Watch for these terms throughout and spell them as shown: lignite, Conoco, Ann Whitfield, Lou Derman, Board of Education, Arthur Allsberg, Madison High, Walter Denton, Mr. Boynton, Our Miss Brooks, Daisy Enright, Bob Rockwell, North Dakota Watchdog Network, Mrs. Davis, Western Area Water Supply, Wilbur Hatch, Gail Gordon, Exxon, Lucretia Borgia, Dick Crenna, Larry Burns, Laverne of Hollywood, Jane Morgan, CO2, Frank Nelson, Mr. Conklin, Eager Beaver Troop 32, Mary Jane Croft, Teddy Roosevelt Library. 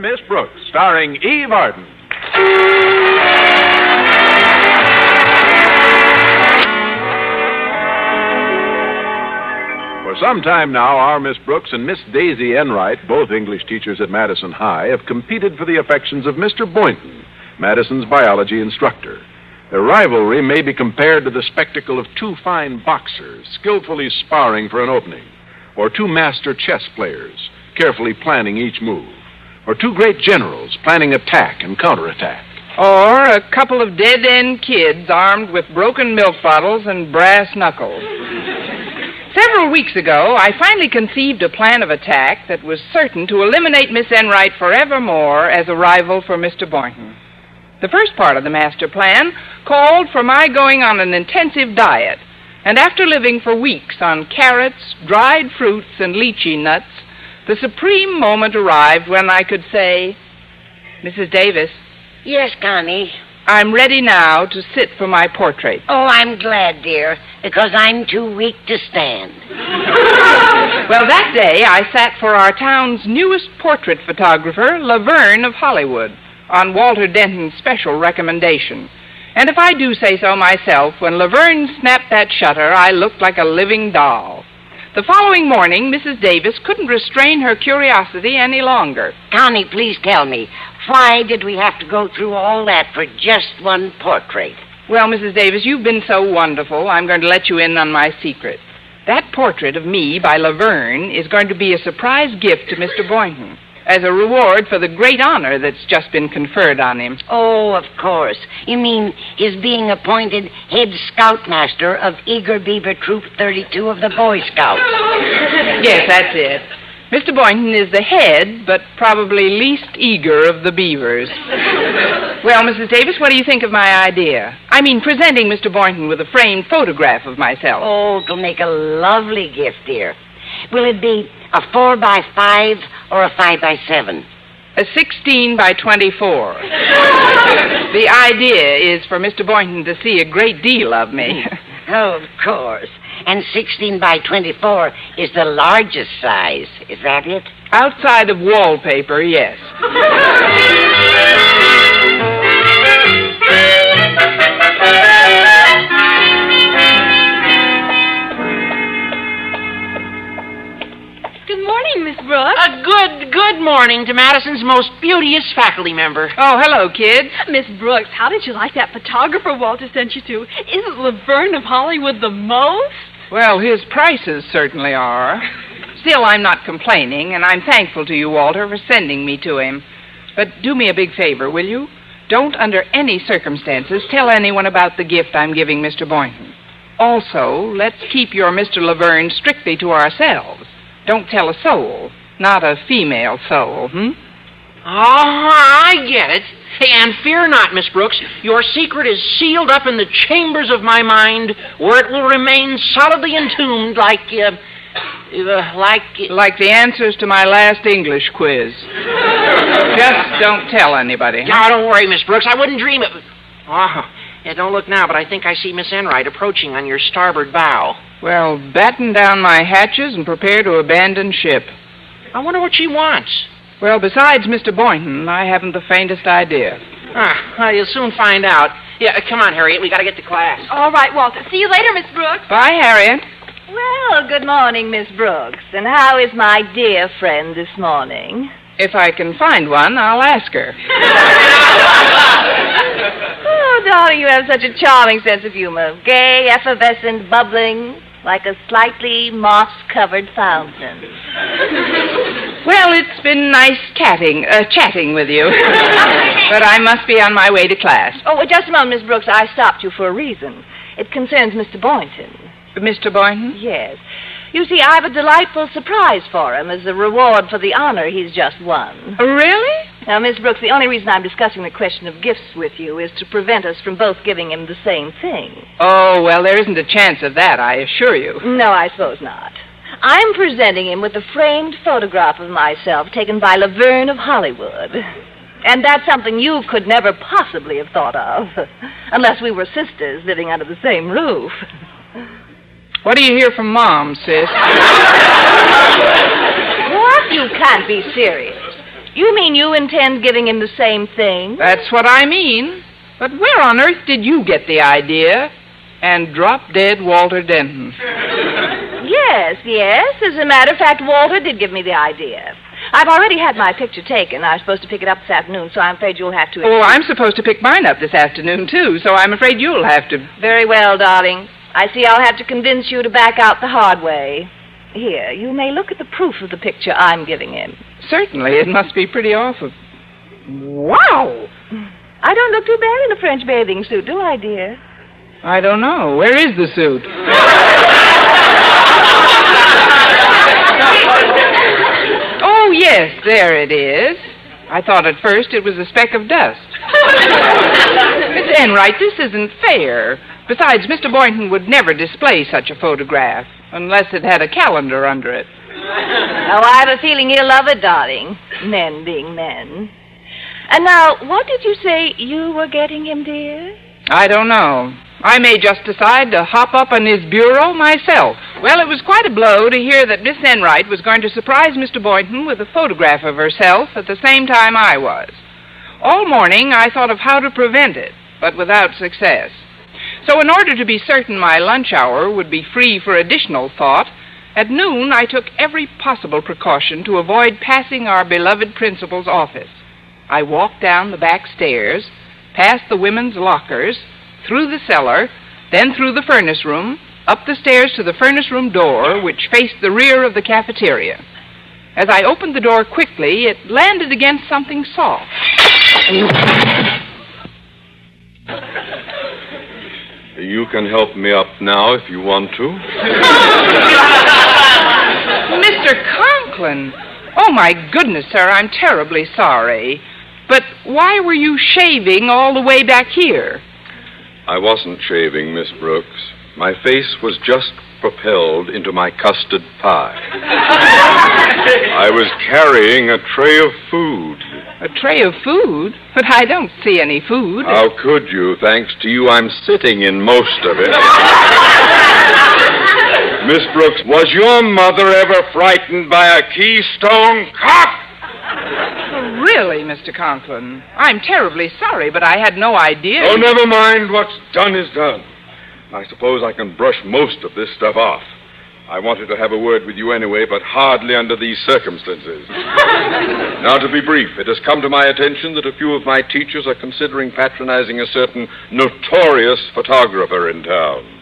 Miss Brooks, starring Eve Arden. For some time now, our Miss Brooks and Miss Daisy Enright, both English teachers at Madison High, have competed for the affections of Mr. Boynton, Madison's biology instructor. Their rivalry may be compared to the spectacle of two fine boxers skillfully sparring for an opening, or two master chess players carefully planning each move, or two great generals planning attack and counterattack. Or a couple of dead-end kids armed with broken milk bottles and brass knuckles. Several weeks ago, I finally conceived a plan of attack that was certain to eliminate Miss Enright forevermore as a rival for Mr. Boynton. The first part of the master plan called for my going on an intensive diet, and after living for weeks on carrots, dried fruits, and lychee nuts, the supreme moment arrived when I could say, Mrs. Davis. Yes, Connie. I'm ready now to sit for my portrait. Oh, I'm glad, dear, because I'm too weak to stand. Well, that day I sat for our town's newest portrait photographer, Laverne of Hollywood, on Walter Denton's special recommendation. And if I do say so myself, when Laverne snapped that shutter, I looked like a living doll. The following morning, Mrs. Davis couldn't restrain her curiosity any longer. Connie, please tell me, why did we have to go through all that for just one portrait? Well, Mrs. Davis, you've been so wonderful, I'm going to let you in on my secret. That portrait of me by Laverne is going to be a surprise gift to Mr. Boynton, as a reward for the great honor that's just been conferred on him. Oh, of course. You mean his being appointed head scoutmaster of Eager Beaver Troop 32 of the Boy Scouts. Yes, that's it. Mr. Boynton is the head, but probably least eager of the beavers. Well, Mrs. Davis, what do you think of my idea? I mean, presenting Mr. Boynton with a framed photograph of myself. Oh, it'll make a lovely gift, dear. Will it be a 4x5 or a 5x7? A 16x24. The idea is for Mr. Boynton to see a great deal of me. Oh, of course. And 16x24 is the largest size. Is that it? Outside of wallpaper, yes. Brooks? A good morning to Madison's most beauteous faculty member. Oh, hello, kids. Miss Brooks, how did you like that photographer Walter sent you to? Isn't Laverne of Hollywood the most? Well, his prices certainly are. Still, I'm not complaining, and I'm thankful to you, Walter, for sending me to him. But do me a big favor, will you? Don't, under any circumstances, tell anyone about the gift I'm giving Mr. Boynton. Also, let's keep your Mr. Laverne strictly to ourselves. Don't tell a soul. Not a female soul, Oh, I get it. Hey, and fear not, Miss Brooks. Your secret is sealed up in the chambers of my mind, where it will remain solidly entombed Like the answers to my last English quiz. Just don't tell anybody. Huh? No, don't worry, Miss Brooks. I wouldn't dream of... Oh, yeah, don't look now, but I think I see Miss Enright approaching on your starboard bow. Well, batten down my hatches and prepare to abandon ship. I wonder what she wants. Well, besides Mr. Boynton, I haven't the faintest idea. Ah, you'll soon find out. Yeah, come on, Harriet. We got to get to class. All right, Walter. See you later, Miss Brooks. Bye, Harriet. Well, good morning, Miss Brooks. And how is my dear friend this morning? If I can find one, I'll ask her. Oh, darling, you have such a charming sense of humor. Gay, effervescent, bubbling, like a slightly moss-covered fountain. Well, it's been nice chatting with you. But I must be on my way to class. Oh, well, just a moment, Miss Brooks. I stopped you for a reason. It concerns Mr. Boynton. Mr. Boynton? Yes. You see, I have a delightful surprise for him as a reward for the honor he's just won. Really? Now, Miss Brooks, the only reason I'm discussing the question of gifts with you is to prevent us from both giving him the same thing. Oh, well, there isn't a chance of that, I assure you. No, I suppose not. I'm presenting him with a framed photograph of myself taken by Laverne of Hollywood. And that's something you could never possibly have thought of, unless we were sisters living under the same roof. What do you hear from Mom, sis? What? You can't be serious. You mean you intend giving him the same thing? That's what I mean. But where on earth did you get the idea? And drop dead Walter Denton. Yes. As a matter of fact, Walter did give me the idea. I've already had my picture taken. I was supposed to pick it up this afternoon, so I'm afraid you'll have to... Oh, I'm supposed to pick mine up this afternoon, too, so I'm afraid you'll have to... Very well, darling. I see I'll have to convince you to back out the hard way. Here, you may look at the proof of the picture I'm giving him. Certainly. It must be pretty awful. Wow! I don't look too bad in a French bathing suit, do I, dear? I don't know. Where is the suit? Oh, yes, there it is. I thought at first it was a speck of dust. Miss Enright, this isn't fair. Besides, Mr. Boynton would never display such a photograph unless it had a calendar under it. Oh, I have a feeling he'll love it, darling. Men being men. And now, what did you say you were getting him, dear? I don't know. I may just decide to hop up on his bureau myself. Well, it was quite a blow to hear that Miss Enright was going to surprise Mr. Boynton with a photograph of herself at the same time I was. All morning, I thought of how to prevent it, but without success. So in order to be certain my lunch hour would be free for additional thought, at noon I took every possible precaution to avoid passing our beloved principal's office. I walked down the back stairs, past the women's lockers, through the cellar, then through the furnace room, up the stairs to the furnace room door, which faced the rear of the cafeteria. As I opened the door quickly, it landed against something soft. You can help me up now if you want to. Mr. Conklin! Oh, my goodness, sir, I'm terribly sorry. But why were you shaving all the way back here? I wasn't shaving, Miss Brooks. My face was just propelled into my custard pie. I was carrying a tray of food. A tray of food? But I don't see any food. How could you? Thanks to you, I'm sitting in most of it. Miss Brooks, was your mother ever frightened by a keystone cop? Really, Mr. Conklin, I'm terribly sorry, but I had no idea... Oh, never mind. What's done is done. I suppose I can brush most of this stuff off. I wanted to have a word with you anyway, but hardly under these circumstances. Now, to be brief, it has come to my attention that a few of my teachers are considering patronizing a certain notorious photographer in town.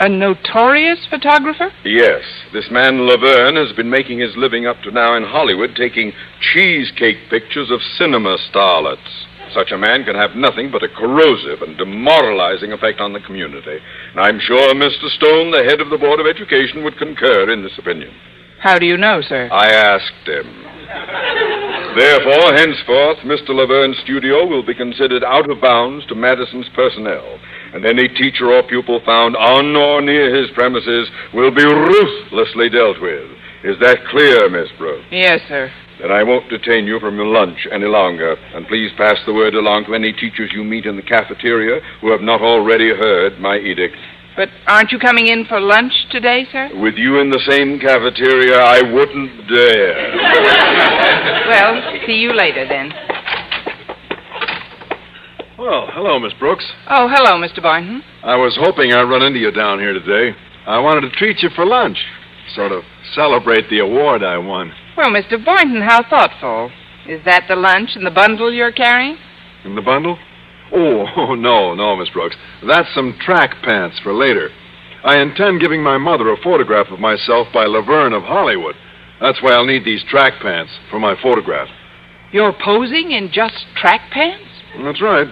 A notorious photographer? Yes. This man Laverne has been making his living up to now in Hollywood, taking cheesecake pictures of cinema starlets. Such a man can have nothing but a corrosive and demoralizing effect on the community. And I'm sure Mr. Stone, the head of the Board of Education, would concur in this opinion. How do you know, sir? I asked him. Therefore, henceforth, Mr. Laverne's studio will be considered out of bounds to Madison's personnel, and any teacher or pupil found on or near his premises will be ruthlessly dealt with. Is that clear, Miss Brooks? Yes, sir. Then I won't detain you from your lunch any longer, and please pass the word along to any teachers you meet in the cafeteria who have not already heard my edict. But aren't you coming in for lunch today, sir? With you in the same cafeteria, I wouldn't dare. Well, see you later, then. Well, hello, Miss Brooks. Oh, hello, Mr. Boynton. I was hoping I'd run into you down here today. I wanted to treat you for lunch, sort of celebrate the award I won. Well, Mr. Boynton, how thoughtful. Is that the lunch and the bundle you're carrying? In the bundle? Oh, no, Miss Brooks. That's some track pants for later. I intend giving my mother a photograph of myself by Laverne of Hollywood. That's why I'll need these track pants for my photograph. You're posing in just track pants? That's right.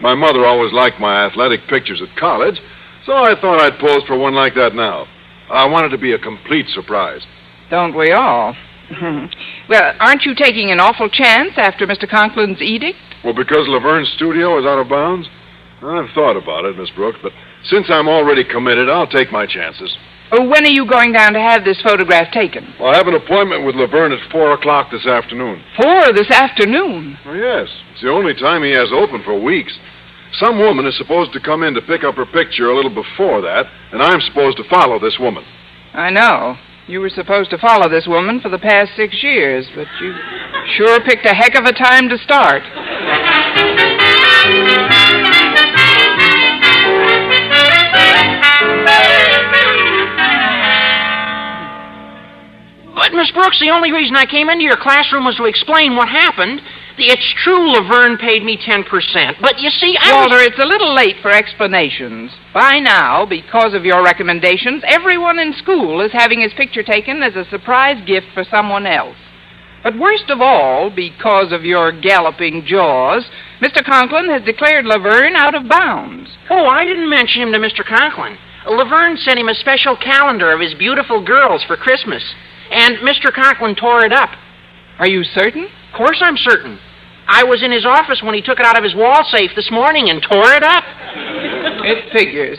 My mother always liked my athletic pictures at college, so I thought I'd pose for one like that now. I wanted to be a complete surprise. Don't we all? Well, aren't you taking an awful chance after Mr. Conklin's edict? Well, because Laverne's studio is out of bounds? I've thought about it, Miss Brooks, but since I'm already committed, I'll take my chances. Oh, when are you going down to have this photograph taken? Well, I have an appointment with Laverne at 4 o'clock this afternoon. 4 this afternoon? Oh, yes. It's the only time he has open for weeks. Some woman is supposed to come in to pick up her picture a little before that, and I'm supposed to follow this woman. I know. You were supposed to follow this woman for the past 6 years, but you Sure picked a heck of a time to start. But, Miss Brooks, the only reason I came into your classroom was to explain what happened. It's true Laverne paid me 10%, but you see, Walter, it's a little late for explanations. By now, because of your recommendations, everyone in school is having his picture taken as a surprise gift for someone else. But worst of all, because of your galloping jaws, Mr. Conklin has declared Laverne out of bounds. Oh, I didn't mention him to Mr. Conklin. Laverne sent him a special calendar of his beautiful girls for Christmas, and Mr. Conklin tore it up. Are you certain? Of course I'm certain. I was in his office when he took it out of his wall safe this morning and tore it up. It figures.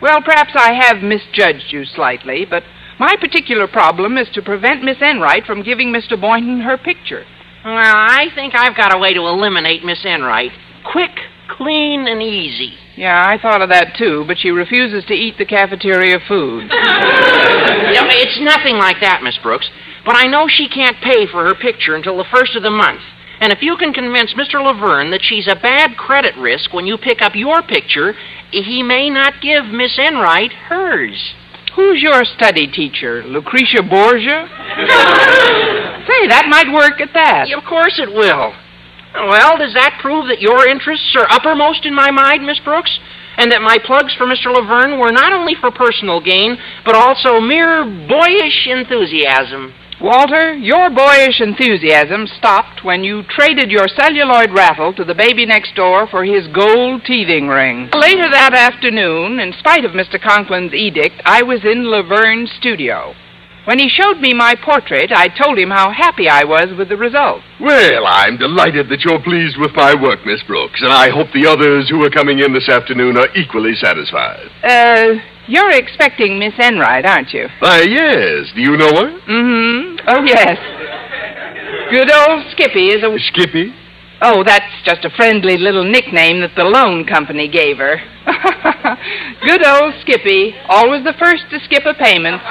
Well, perhaps I have misjudged you slightly, but my particular problem is to prevent Miss Enright from giving Mr. Boynton her picture. Well, I think I've got a way to eliminate Miss Enright. Quick, clean, and easy. Yeah, I thought of that, too, but she refuses to eat the cafeteria food. It's nothing like that, Miss Brooks. But I know she can't pay for her picture until the first of the month. And if you can convince Mr. Laverne that she's a bad credit risk when you pick up your picture, he may not give Miss Enright hers. Who's your study teacher, Lucretia Borgia? Say, that might work at that. Of course it will. Well, does that prove that your interests are uppermost in my mind, Miss Brooks? And that my plugs for Mr. Laverne were not only for personal gain, but also mere boyish enthusiasm? Walter, your boyish enthusiasm stopped when you traded your celluloid rattle to the baby next door for his gold teething ring. Later that afternoon, in spite of Mr. Conklin's edict, I was in Laverne's studio. When he showed me my portrait, I told him how happy I was with the result. Well, I'm delighted that you're pleased with my work, Miss Brooks, and I hope the others who are coming in this afternoon are equally satisfied. You're expecting Miss Enright, aren't you? Yes. Do you know her? Mm-hmm. Oh, yes. Good old Skippy is a... Skippy? Oh, that's just a friendly little nickname that the loan company gave her. Good old Skippy, always the first to skip a payment.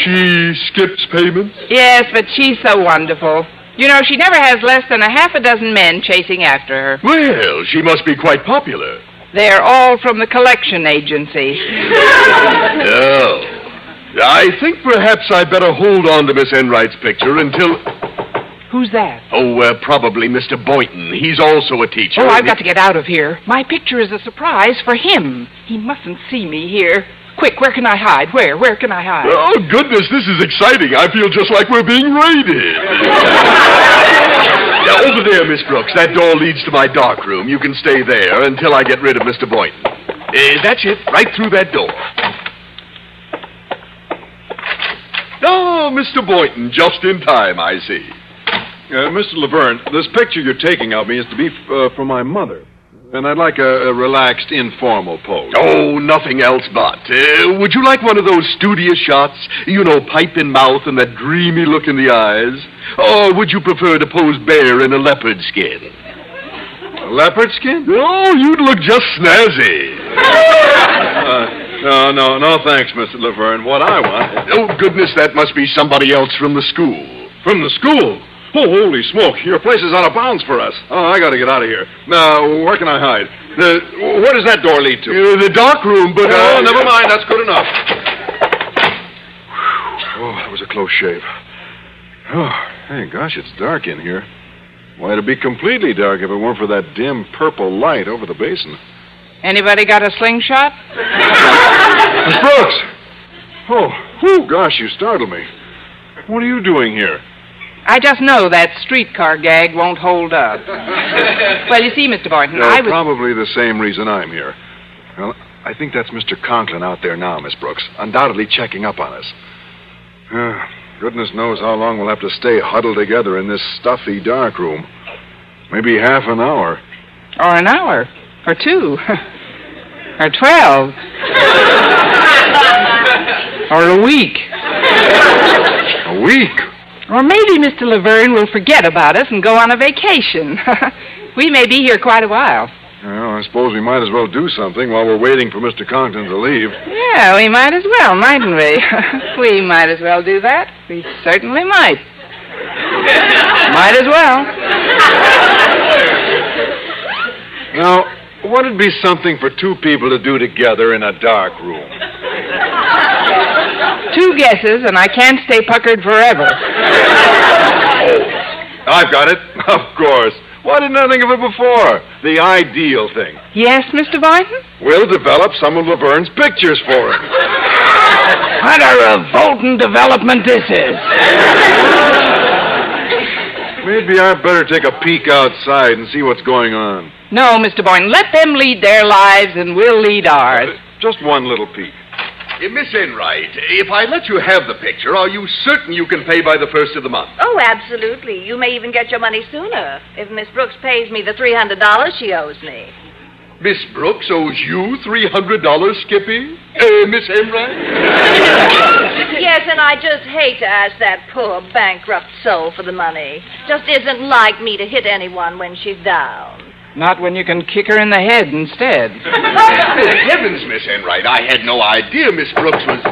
She skips payments? Yes, but she's so wonderful. You know, she never has less than a half a dozen men chasing after her. Well, she must be quite popular. They're all from the collection agency. No. I think perhaps I'd better hold on to Miss Enright's picture until... Who's that? Oh, probably Mr. Boynton. He's also a teacher. Oh, I've got to get out of here. My picture is a surprise for him. He mustn't see me here. Quick, where can I hide? Where can I hide? Oh, goodness, this is exciting. I feel just like we're being raided. Now, over there, Miss Brooks. That door leads to my dark room. You can stay there until I get rid of Mr. Boynton. That's it, right through that door. Oh, Mr. Boynton, just in time, I see. Mr. Laverne, this picture you're taking of me is to be for my mother. And I'd like a relaxed, informal pose. Oh, nothing else but. Would you like one of those studious shots? You know, pipe in mouth and that dreamy look in the eyes? Or would you prefer to pose bare in a leopard skin? A leopard skin? Oh, you'd look just snazzy. No, thanks, Mr. Laverne. What I want... Oh, goodness, that must be somebody else from the school. From the school? Oh, holy smoke. Your place is out of bounds for us. Oh, I got to get out of here. Now, where can I hide? Where does that door lead to? The dark room, but... Oh, never mind. That's good enough. Oh, that was a close shave. Oh, hey, gosh, it's dark in here. Why, it'd be completely dark if it weren't for that dim purple light over the basin. Anybody got a slingshot? Miss Brooks! Oh, whew, gosh, you startled me. What are you doing here? I just know that streetcar gag won't hold up. Well, you see, Mr. Boynton, I was... Probably the same reason I'm here. Well, I think that's Mr. Conklin out there now, Miss Brooks, undoubtedly checking up on us. Goodness knows how long we'll have to stay huddled together in this stuffy dark room. Maybe half an hour. Or an hour. Or two. Or 12. Or a week. A week? Or maybe Mr. Laverne will forget about us and go on a vacation. We may be here quite a while. Well, I suppose we might as well do something while we're waiting for Mr. Conklin to leave. Yeah, we might as well, mightn't we? We might as well do that. We certainly might. Might as well. Now, what'd be something for two people to do together in a dark room? Two guesses, and I can't stay puckered forever. Oh, I've got it. Of course. Why didn't I think of it before? The ideal thing. Yes, Mr. Boynton? We'll develop some of Laverne's pictures for him. What a revolting development this is. Maybe I'd better take a peek outside and see what's going on. No, Mr. Boynton, let them lead their lives and we'll lead ours. Just one little peek. Miss Enright, if I let you have the picture, are you certain you can pay by the first of the month? Oh, absolutely. You may even get your money sooner if Miss Brooks pays me the $300 she owes me. Miss Brooks owes you $300, Skippy? Miss Enright? Yes, and I just hate to ask that poor bankrupt soul for the money. Just isn't like me to hit anyone when she's down. Not when you can kick her in the head instead. Heavens, Miss Enright, I had no idea Miss Brooks was...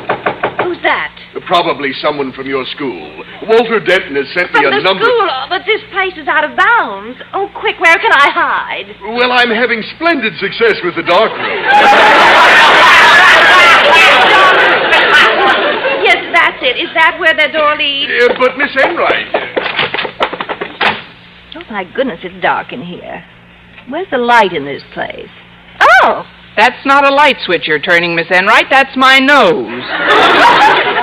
Who's that? Probably someone from your school. Walter Denton has sent me a number... From the school? But this place is out of bounds. Oh, quick, where can I hide? Well, I'm having splendid success with the dark room. Yes, that's it. Is that where the door leads? But Miss Enright... Oh, my goodness, it's dark in here. Where's the light in this place? Oh! That's not a light switch you're turning, Miss Enright. That's my nose.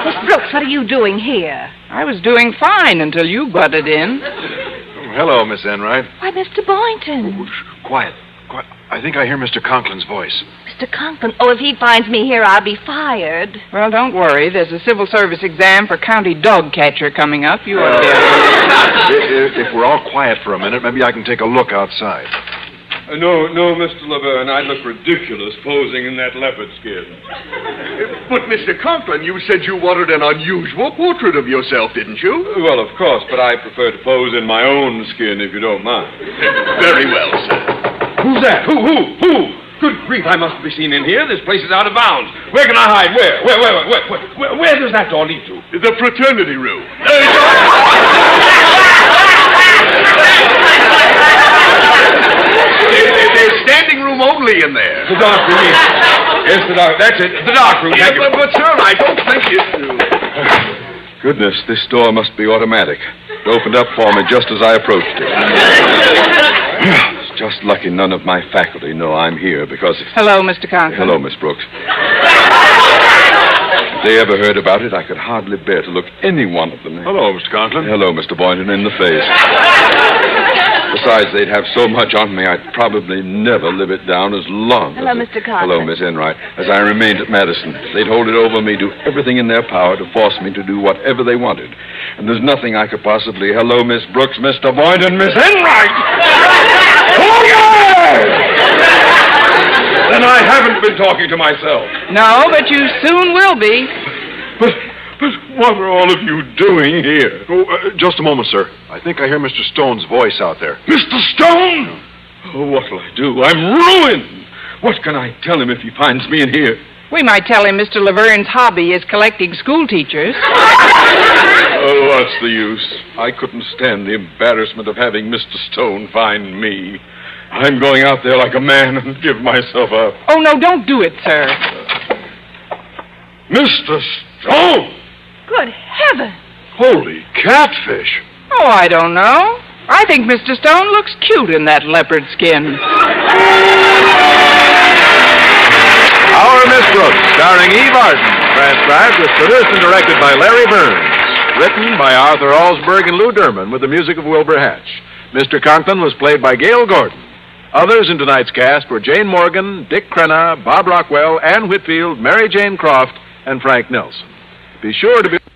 Miss Brooks, what are you doing here? I was doing fine until you butted in. Oh, hello, Miss Enright. Why, Mr. Boynton. Oh, quiet. Quiet. I think I hear Mr. Conklin's voice. Mr. Conklin? Oh, if he finds me here, I'll be fired. Well, don't worry. There's a civil service exam for county dog catcher coming up. You ought to be able to... If we're all quiet for a minute, maybe I can take a look outside. No, Mr. Laverne, I look ridiculous posing in that leopard skin. But, Mr. Conklin, you said you wanted an unusual portrait of yourself, didn't you? Well, of course, but I prefer to pose in my own skin, if you don't mind. Very well, sir. Who's that? Who? Good grief, I must be seen in here. This place is out of bounds. Where can I hide? Where does that door lead to? The fraternity room. There's standing room only in there. The dark room. Yes, the dark. That's it. The dark room. Yeah, but sir, I don't think it's... Goodness, this door must be automatic. It opened up for me just as I approached it. It's just lucky none of my faculty know I'm here because... Hello, Mr. Conklin. Hello, Miss Brooks. If they ever heard about it, I could hardly bear to look any one of them. Hello, Mr. Conklin. Hello, Mr. Boynton, in the face. Besides, they'd have so much on me, I'd probably never live it down as long. Hello, Mr. Conklin. Hello, Miss Enright. As I remained at Madison, they'd hold it over me, do everything in their power to force me to do whatever they wanted. And there's nothing I could possibly... Hello, Miss Brooks, Mr. Boynton, Miss Enright! Oh, yeah! Then I haven't been talking to myself. No, but you soon will be. But what are all of you doing here? Oh, just a moment, sir. I think I hear Mr. Stone's voice out there. Mr. Stone? Oh, what'll I do? I'm ruined. What can I tell him if he finds me in here? We might tell him Mr. Laverne's hobby is collecting school teachers. Oh, what's the use? I couldn't stand the embarrassment of having Mr. Stone find me. I'm going out there like a man and give myself up. Oh, no, don't do it, sir. Mr. Stone! Good heaven. Holy catfish. Oh, I don't know. I think Mr. Stone looks cute in that leopard skin. Our Miss Brooks, starring Eve Arden. Transcribed, was produced and directed by Larry Burns. Written by Arthur Allsberg and Lou Derman with the music of Wilbur Hatch. Mr. Conklin was played by Gail Gordon. Others in tonight's cast were Jane Morgan, Dick Crenna, Bob Rockwell, Ann Whitfield, Mary Jane Croft, and Frank Nelson. Be sure to be...